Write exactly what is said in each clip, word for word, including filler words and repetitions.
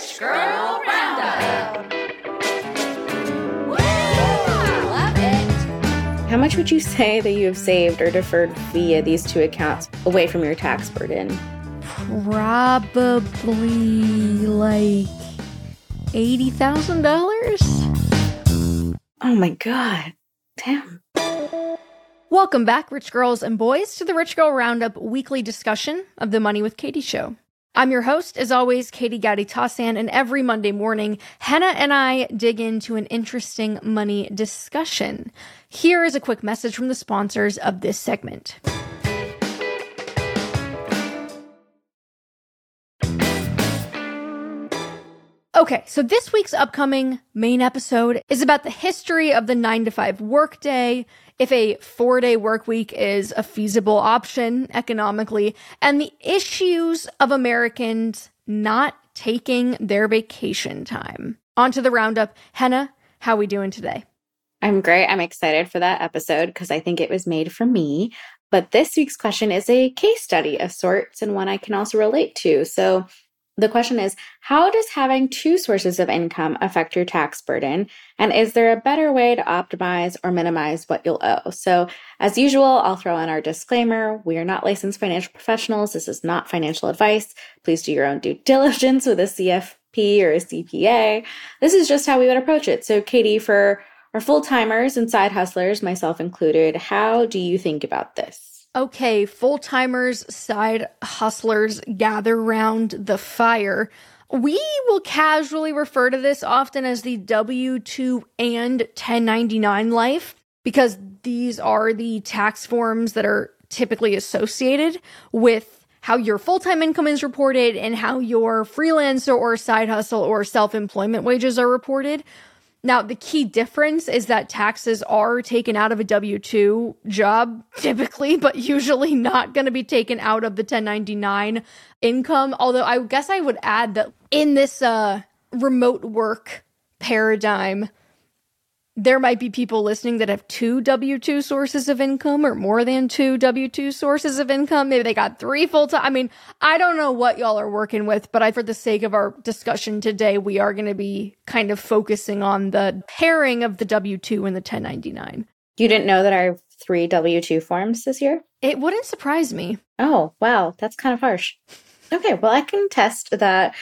Rich Girl Roundup. Woo! I love it. How much would you say that you have saved or deferred via these two accounts away from your tax burden? Probably like eighty thousand dollars. Oh my God. Damn. Welcome back, rich girls and boys, to the Rich Girl Roundup weekly discussion of the Money with Katie show. I'm your host, as always, Katie Gatti-Tossan, and every Monday morning, Henah and I dig into an interesting money discussion. Here is a quick message from the sponsors of this segment. Okay, so this week's upcoming main episode is about the history of the nine to five workday, if a four-day work week is a feasible option economically, and the issues of Americans not taking their vacation time. On to the roundup. Henah, how are we doing today? I'm great. I'm excited for that episode because I think it was made for me. But this week's question is a case study of sorts and one I can also relate to. So the question is, how does having two sources of income affect your tax burden? And is there a better way to optimize or minimize what you'll owe? So as usual, I'll throw in our disclaimer. We are not licensed financial professionals. This is not financial advice. Please do your own due diligence with a C F P or a C P A. This is just how we would approach it. So Katie, for our full-timers and side hustlers, myself included, how do you think about this? Okay, full-timers, side hustlers, gather round the fire. We will casually refer to this often as the W two and ten ninety-nine life because these are the tax forms that are typically associated with how your full-time income is reported and how your freelancer or side hustle or self-employment wages are reported. Now, the key difference is that taxes are taken out of a W two job typically, but usually not going to be taken out of the ten ninety-nine income. Although I guess I would add that in this uh, remote work paradigm, there might be people listening that have two W two sources of income or more than two W two sources of income. Maybe they got three full-time. I mean, I don't know what y'all are working with, but I, for the sake of our discussion today, we are going to be kind of focusing on the pairing of the W two and the ten ninety-nine. You didn't know that I have three W two forms this year? It wouldn't surprise me. Oh, wow. That's kind of harsh. Okay, well, I can test that,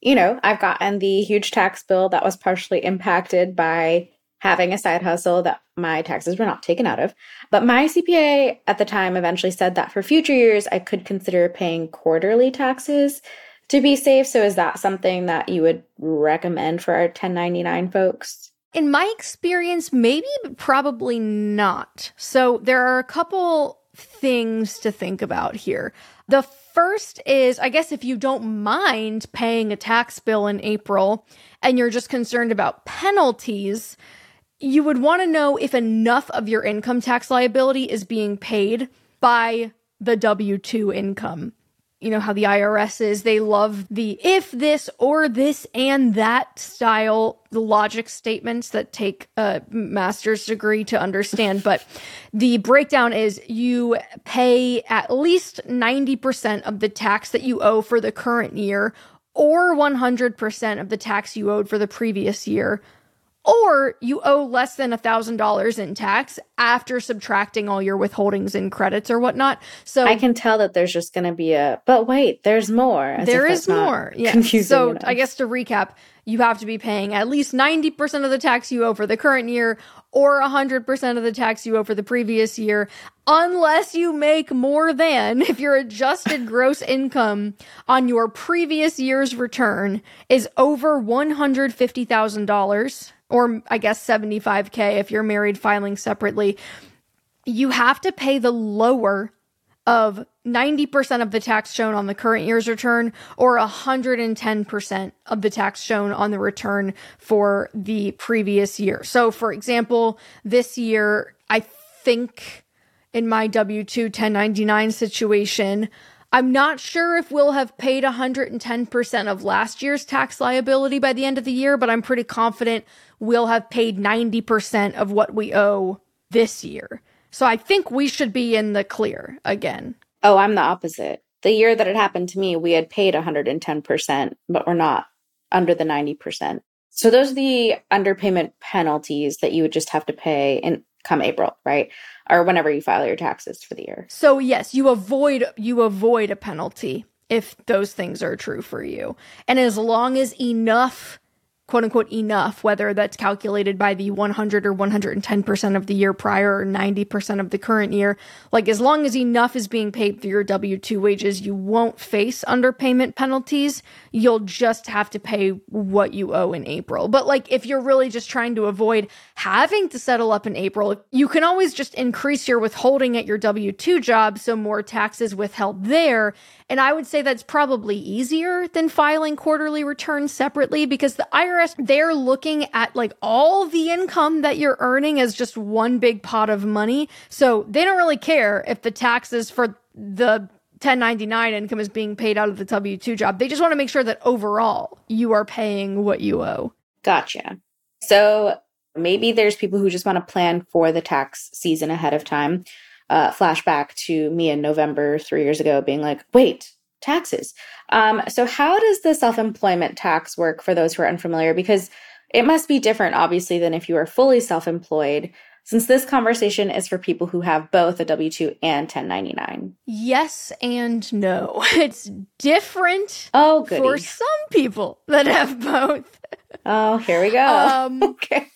you know, I've gotten the huge tax bill that was partially impacted by having a side hustle that my taxes were not taken out of. But my C P A at the time eventually said that for future years, I could consider paying quarterly taxes to be safe. So is that something that you would recommend for our ten ninety-nine folks? In my experience, maybe, but probably not. So there are a couple things to think about here. The first is, I guess, if you don't mind paying a tax bill in April and you're just concerned about penalties, you would want to know if enough of your income tax liability is being paid by the W two income. You know how the I R S is, they love the if this or this and that style logic statements that take a master's degree to understand. But the breakdown is you pay at least ninety percent of the tax that you owe for the current year or one hundred percent of the tax you owed for the previous year. Or you owe less than one thousand dollars in tax after subtracting all your withholdings and credits or whatnot. So I can tell that there's just going to be a, but wait, there's more. There is more. Yeah. So enough. I guess to recap, you have to be paying at least ninety percent of the tax you owe for the current year or one hundred percent of the tax you owe for the previous year, unless you make more than, if your adjusted gross income on your previous year's return is over one hundred fifty thousand dollars. Or I guess seventy-five thousand if you're married filing separately, you have to pay the lower of ninety percent of the tax shown on the current year's return or one hundred ten percent of the tax shown on the return for the previous year. So for example, this year, I think in my W two ten ninety-nine situation, I'm not sure if we'll have paid one hundred ten percent of last year's tax liability by the end of the year, but I'm pretty confident we'll have paid ninety percent of what we owe this year. So I think we should be in the clear again. Oh, I'm the opposite. The year that it happened to me, we had paid one hundred ten percent, but we're not under the ninety percent. So those are the underpayment penalties that you would just have to pay in come April, right? Or whenever you file your taxes for the year. So yes, you avoid you avoid a penalty if those things are true for you. And as long as enough, quote unquote, enough, whether that's calculated by the one hundred or one hundred ten percent of the year prior or ninety percent of the current year, like as long as enough is being paid through your W two wages, you won't face underpayment penalties. You'll just have to pay what you owe in April. But like if you're really just trying to avoid having to settle up in April, you can always just increase your withholding at your W two job, so more taxes withheld there. And I would say that's probably easier than filing quarterly returns separately, because the I R S, they're looking at like all the income that you're earning as just one big pot of money. So they don't really care if the taxes for the ten ninety-nine income is being paid out of the W two job. They just want to make sure that overall you are paying what you owe. Gotcha. So maybe there's people who just want to plan for the tax season ahead of time. Uh, flashback to me in November three years ago being like, wait, taxes. Um, so how does the self-employment tax work for those who are unfamiliar? Because it must be different, obviously, than if you are fully self-employed, since this conversation is for people who have both a W two and ten ninety-nine. Yes and no. It's different oh, goody. for some people that have both. Oh, here we go. Um, okay.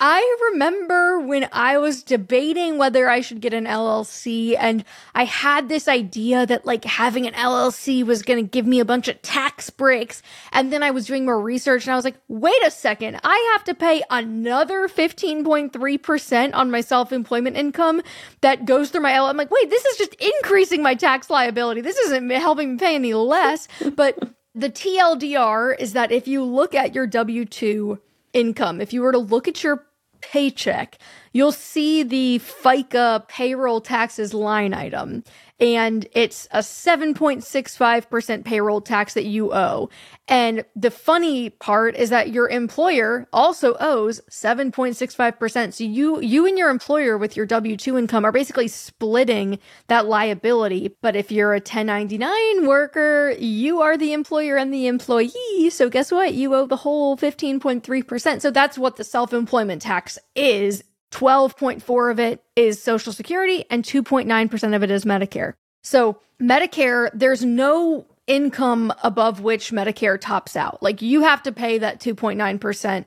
I remember when I was debating whether I should get an L L C, and I had this idea that like having an L L C was going to give me a bunch of tax breaks. And then I was doing more research and I was like, wait a second, I have to pay another fifteen point three percent on my self-employment income that goes through my L L C. I'm like, wait, this is just increasing my tax liability. This isn't helping me pay any less. But the T L D R is that if you look at your W two income, if you were to look at your paycheck, you'll see the FICA payroll taxes line item, and it's a seven point six five percent payroll tax that you owe. And the funny part is that your employer also owes seven point six five percent. So you you and your employer with your W two income are basically splitting that liability. But if you're a ten ninety-nine worker, you are the employer and the employee. So guess what? You owe the whole fifteen point three percent. So that's what the self-employment tax is. twelve point four percent of it is Social Security and two point nine percent of it is Medicare. So Medicare, there's no income above which Medicare tops out. Like you have to pay that two point nine percent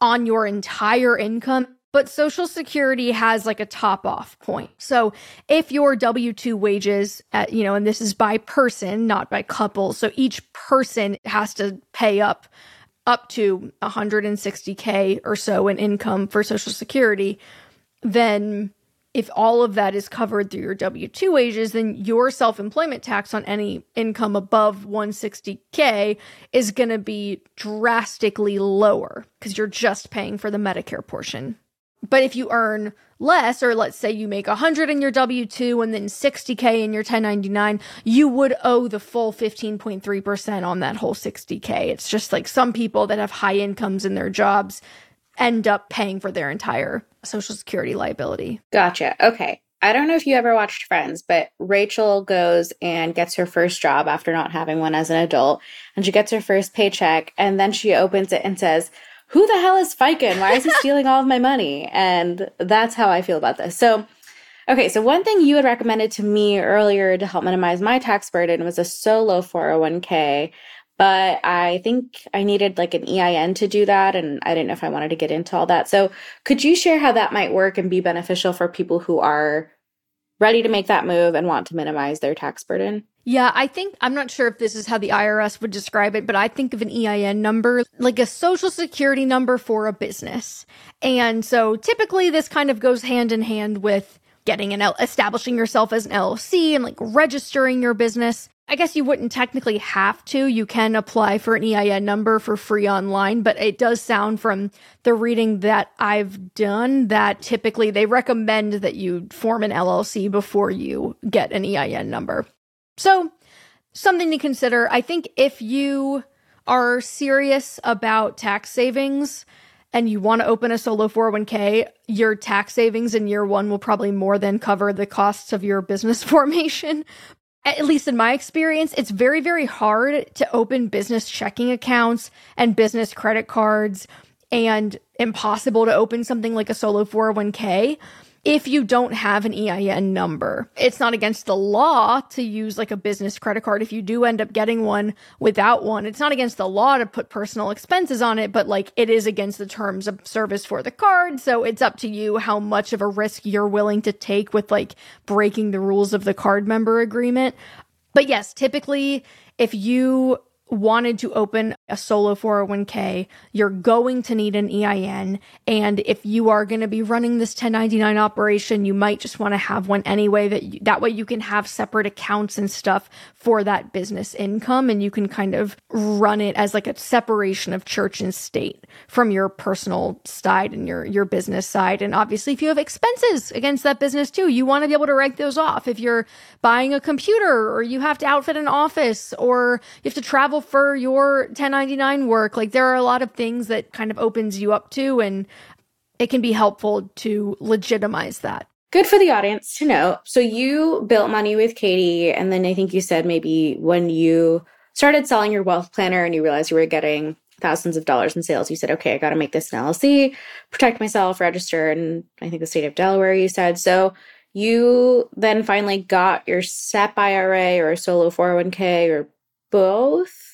on your entire income. But Social Security has like a top off point. So if your W two wages, at, you know, and this is by person, not by couple. So each person has to pay up up to one hundred sixty thousand or so in income for Social Security, then if all of that is covered through your W two wages, then your self-employment tax on any income above one hundred sixty thousand is going to be drastically lower because you're just paying for the Medicare portion. But if you earn less, or let's say you make one hundred in your W two and then sixty thousand in your ten ninety-nine, you would owe the full fifteen point three percent on that whole sixty thousand. It's just like some people that have high incomes in their jobs end up paying for their entire Social Security liability. Gotcha. Okay. I don't know if you ever watched Friends, but Rachel goes and gets her first job after not having one as an adult, and she gets her first paycheck, and then she opens it and says, who the hell is FICA and why is he stealing all of my money? And that's how I feel about this. So, okay, so one thing you had recommended to me earlier to help minimize my tax burden was a solo four oh one k, but I think I needed like an E I N to do that, and I didn't know if I wanted to get into all that. So could you share how that might work and be beneficial for people who are ready to make that move and want to minimize their tax burden? Yeah, I think, I'm not sure if this is how the I R S would describe it, but I think of an E I N number, like a Social Security number for a business. And so typically this kind of goes hand in hand with getting an L- establishing yourself as an L L C and like registering your business. I guess you wouldn't technically have to. You can apply for an E I N number for free online, but it does sound from the reading that I've done that typically they recommend that you form an L L C before you get an E I N number. So something to consider. I think if you are serious about tax savings and you want to open a solo four oh one k, your tax savings in year one will probably more than cover the costs of your business formation. at least in my experience, it's very, very hard to open business checking accounts and business credit cards, and impossible to open something like a solo four oh one k if you don't have an E I N number. It's not against the law to use like a business credit card if you do end up getting one without one. It's not against the law to put personal expenses on it, but like it is against the terms of service for the card. So it's up to you how much of a risk you're willing to take with like breaking the rules of the card member agreement. But yes, typically if you wanted to open a solo four oh one k, you're going to need an E I N. And if you are going to be running this ten ninety-nine operation, you might just want to have one anyway. That you, that way you can have separate accounts and stuff for that business income. And you can kind of run it as like a separation of church and state from your personal side and your, your business side. And obviously, if you have expenses against that business too, you want to be able to write those off. If you're buying a computer or you have to outfit an office or you have to travel for your ten ninety-nine work, like there are a lot of things that kind of opens you up to, and it can be helpful to legitimize that. Good for the audience to know. So you built Money with Katie, and then I think you said maybe when you started selling your wealth planner and you realized you were getting thousands of dollars in sales, you said, okay, I got to make this an L L C, protect myself, register in I think the state of Delaware, you said. So you then finally got your S E P I R A or solo four oh one k or both?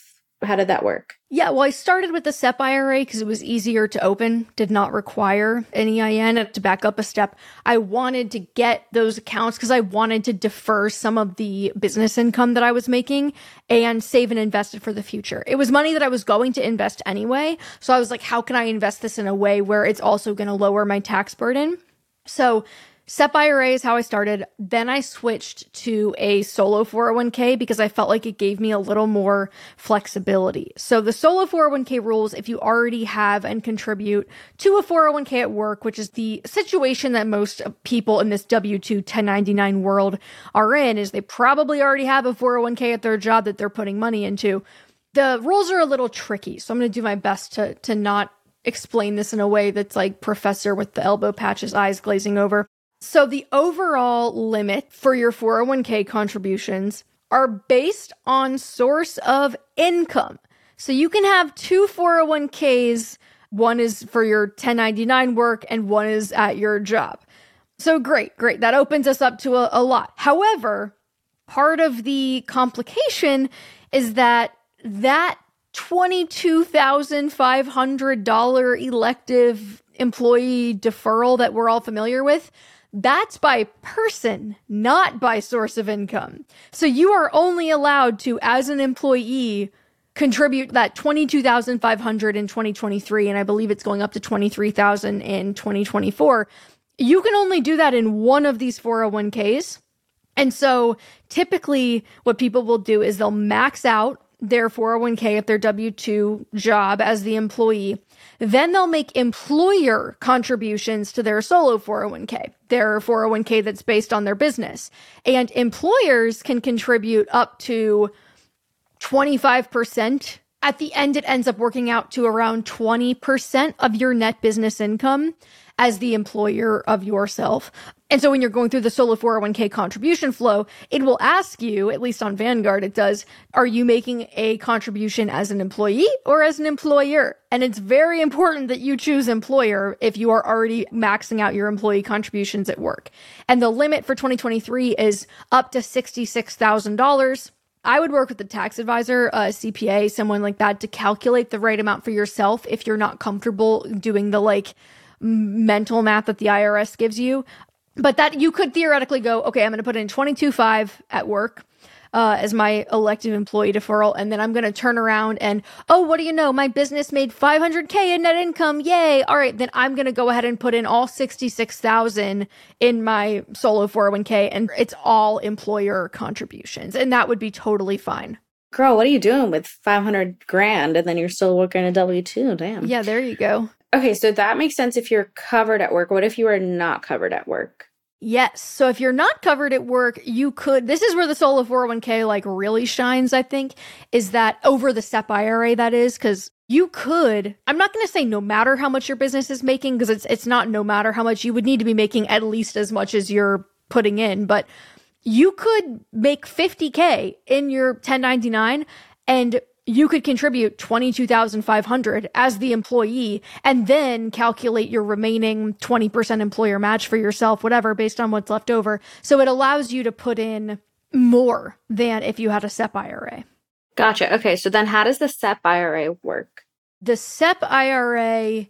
How did that work? Yeah, well, I started with the S E P I R A because it was easier to open, did not require an E I N. And to back up a step, I wanted to get those accounts because I wanted to defer some of the business income that I was making and save and invest it for the future. It was money that I was going to invest anyway. So I was like, how can I invest this in a way where it's also going to lower my tax burden? So S E P I R A is how I started. Then I switched to a solo four oh one k because I felt like it gave me a little more flexibility. So the solo four oh one k rules, if you already have and contribute to a four oh one k at work, which is the situation that most people in this W two ten ninety-nine world are in, is they probably already have a four oh one k at their job that they're putting money into. The rules are a little tricky, so I'm going to do my best to, to not explain this in a way that's like professor with the elbow patches, eyes glazing over. So the overall limit for your four oh one k contributions are based on source of income. So you can have two four oh one k's. One is for your ten ninety-nine work and one is at your job. So great, great. That opens us up to a, a lot. However, part of the complication is that that twenty-two thousand five hundred dollars elective employee deferral that we're all familiar with, that's by person, not by source of income. So you are only allowed to, as an employee, contribute that twenty-two thousand five hundred dollars in twenty twenty-three, and I believe it's going up to twenty-three thousand dollars in twenty twenty-four. You can only do that in one of these four oh one k's. And so typically what people will do is they'll max out their four oh one k at their W two job as the employee. Then they'll make employer contributions to their solo four oh one k, their four oh one k that's based on their business. And employers can contribute up to twenty-five percent. At the end, it ends up working out to around twenty percent of your net business income as the employer of yourself. And so when you're going through the solo four oh one k contribution flow, it will ask you, at least on Vanguard, it does, are you making a contribution as an employee or as an employer? And it's very important that you choose employer if you are already maxing out your employee contributions at work. And the limit for twenty twenty-three is up to sixty-six thousand dollars. I would work with a tax advisor, a C P A, someone like that, to calculate the right amount for yourself if you're not comfortable doing the like mental math that the I R S gives you. But that you could theoretically go, okay, I'm going to put in twenty-two thousand five hundred dollars at work uh, as my elective employee deferral. And then I'm going to turn around and, oh, what do you know? My business made five hundred thousand dollars in net income. Yay. All right. Then I'm going to go ahead and put in all sixty-six thousand dollars in my solo four oh one k. And it's all employer contributions. And that would be totally fine. Girl, what are you doing with five hundred grand? And then you're still working a W two. Damn. Yeah, there you go. Okay, so that makes sense if you're covered at work. What if you are not covered at work? Yes. So if you're not covered at work, you could, this is where the solo four oh one k like really shines, I think, is that over the S E P I R A, that is, because you could, I'm not going to say no matter how much your business is making, because it's, it's not no matter how much, you would need to be making at least as much as you're putting in, but you could make fifty K in your ten ninety-nine and you could contribute twenty-two thousand five hundred dollars as the employee and then calculate your remaining twenty percent employer match for yourself, whatever, based on what's left over. So it allows you to put in more than if you had a S E P I R A. Gotcha. Okay. So then how does the S E P I R A work? The S E P I R A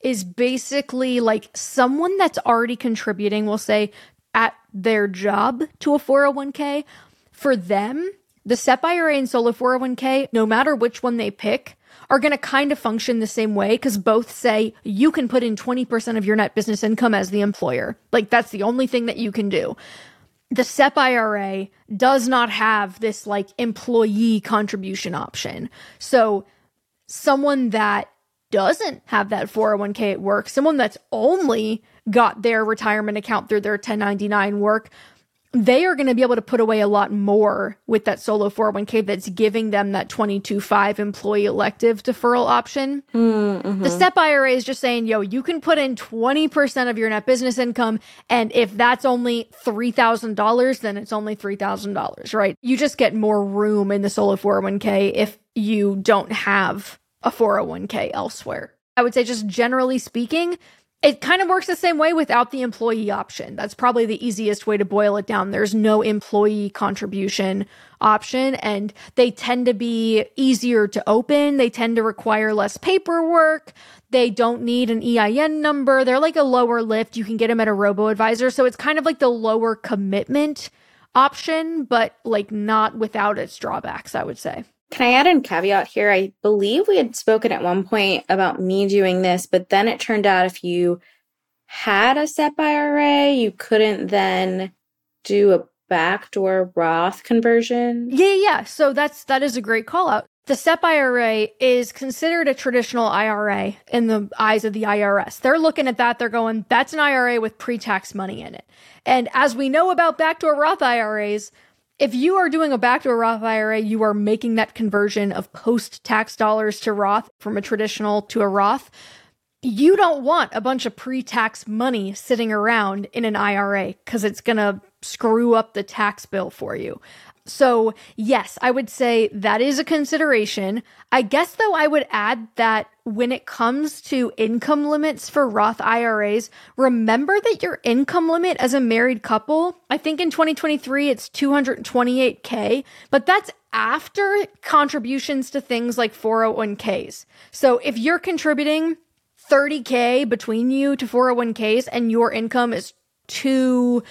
is basically like someone that's already contributing, we'll say, at their job to a four oh one k. For them, the S E P I R A and solo four oh one k, no matter which one they pick, are going to kind of function the same way because both say you can put in twenty percent of your net business income as the employer. Like, that's the only thing that you can do. The S E P I R A does not have this like employee contribution option. So someone that doesn't have that four oh one k at work, someone that's only got their retirement account through their ten ninety-nine work, they are going to be able to put away a lot more with that solo four oh one k that's giving them that twenty-two five employee elective deferral option. Mm-hmm. The S E P I R A is just saying, yo, you can put in twenty percent of your net business income. And if that's only three thousand dollars, then it's only three thousand dollars, right? You just get more room in the solo four oh one k if you don't have a four oh one k elsewhere. I would say just generally speaking, it kind of works the same way without the employee option. That's probably the easiest way to boil it down. There's no employee contribution option, and they tend to be easier to open. They tend to require less paperwork. They don't need an E I N number. They're like a lower lift. You can get them at a robo-advisor. So it's kind of like the lower commitment option, but like not without its drawbacks, I would say. Can I add in caveat here? I believe we had spoken at one point about me doing this, but then it turned out if you had a S E P I R A, you couldn't then do a backdoor Roth conversion. Yeah, yeah. So that's that is a great call out. The S E P I R A is considered a traditional I R A in the eyes of the I R S. They're looking at that. They're going, that's an I R A with pre-tax money in it. And as we know about backdoor Roth I R As, if you are doing a backdoor Roth I R A, you are making that conversion of post-tax dollars to Roth from a traditional to a Roth. You don't want a bunch of pre-tax money sitting around in an I R A because it's going to screw up the tax bill for you. So yes, I would say that is a consideration. I guess though I would add that when it comes to income limits for Roth I R As, remember that your income limit as a married couple, I think in twenty twenty-three, it's two hundred twenty-eight K, but that's after contributions to things like four oh one Ks. So if you're contributing thirty K between you to four oh one Ks and your income is two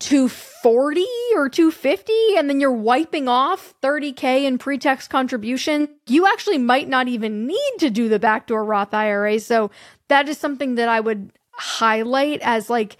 two forty or two fifty, and then you're wiping off thirty K in pre-tax contribution, you actually might not even need to do the backdoor Roth I R A. So that is something that I would highlight as like,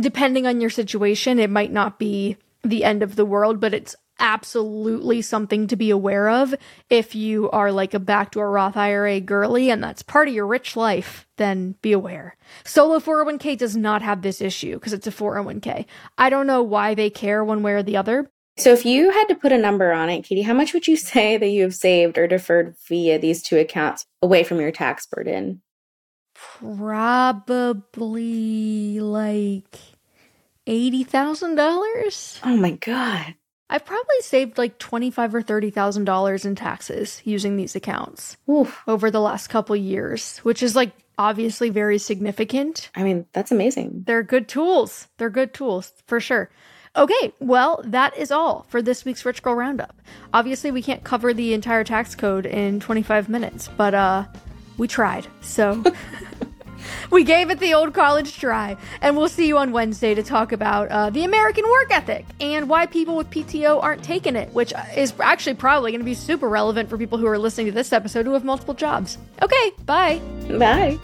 depending on your situation, it might not be the end of the world, but it's absolutely something to be aware of. If you are like a backdoor Roth I R A girly and that's part of your rich life, then be aware. Solo four oh one k does not have this issue because it's a four oh one k. I don't know why they care one way or the other. So if you had to put a number on it, Katie, how much would you say that you have saved or deferred via these two accounts away from your tax burden? Probably like eighty thousand dollars. Oh my God. I've probably saved like twenty-five thousand dollars or thirty thousand dollars in taxes using these accounts Oof. Over the last couple years, which is like obviously very significant. I mean, that's amazing. They're good tools. They're good tools for sure. Okay, well, that is all for this week's Rich Girl Roundup. Obviously, we can't cover the entire tax code in twenty-five minutes, but uh, we tried. So we gave it the old college try, and we'll see you on Wednesday to talk about uh, the American work ethic and why people with P T O aren't taking it, which is actually probably going to be super relevant for people who are listening to this episode who have multiple jobs. Okay, bye. Bye.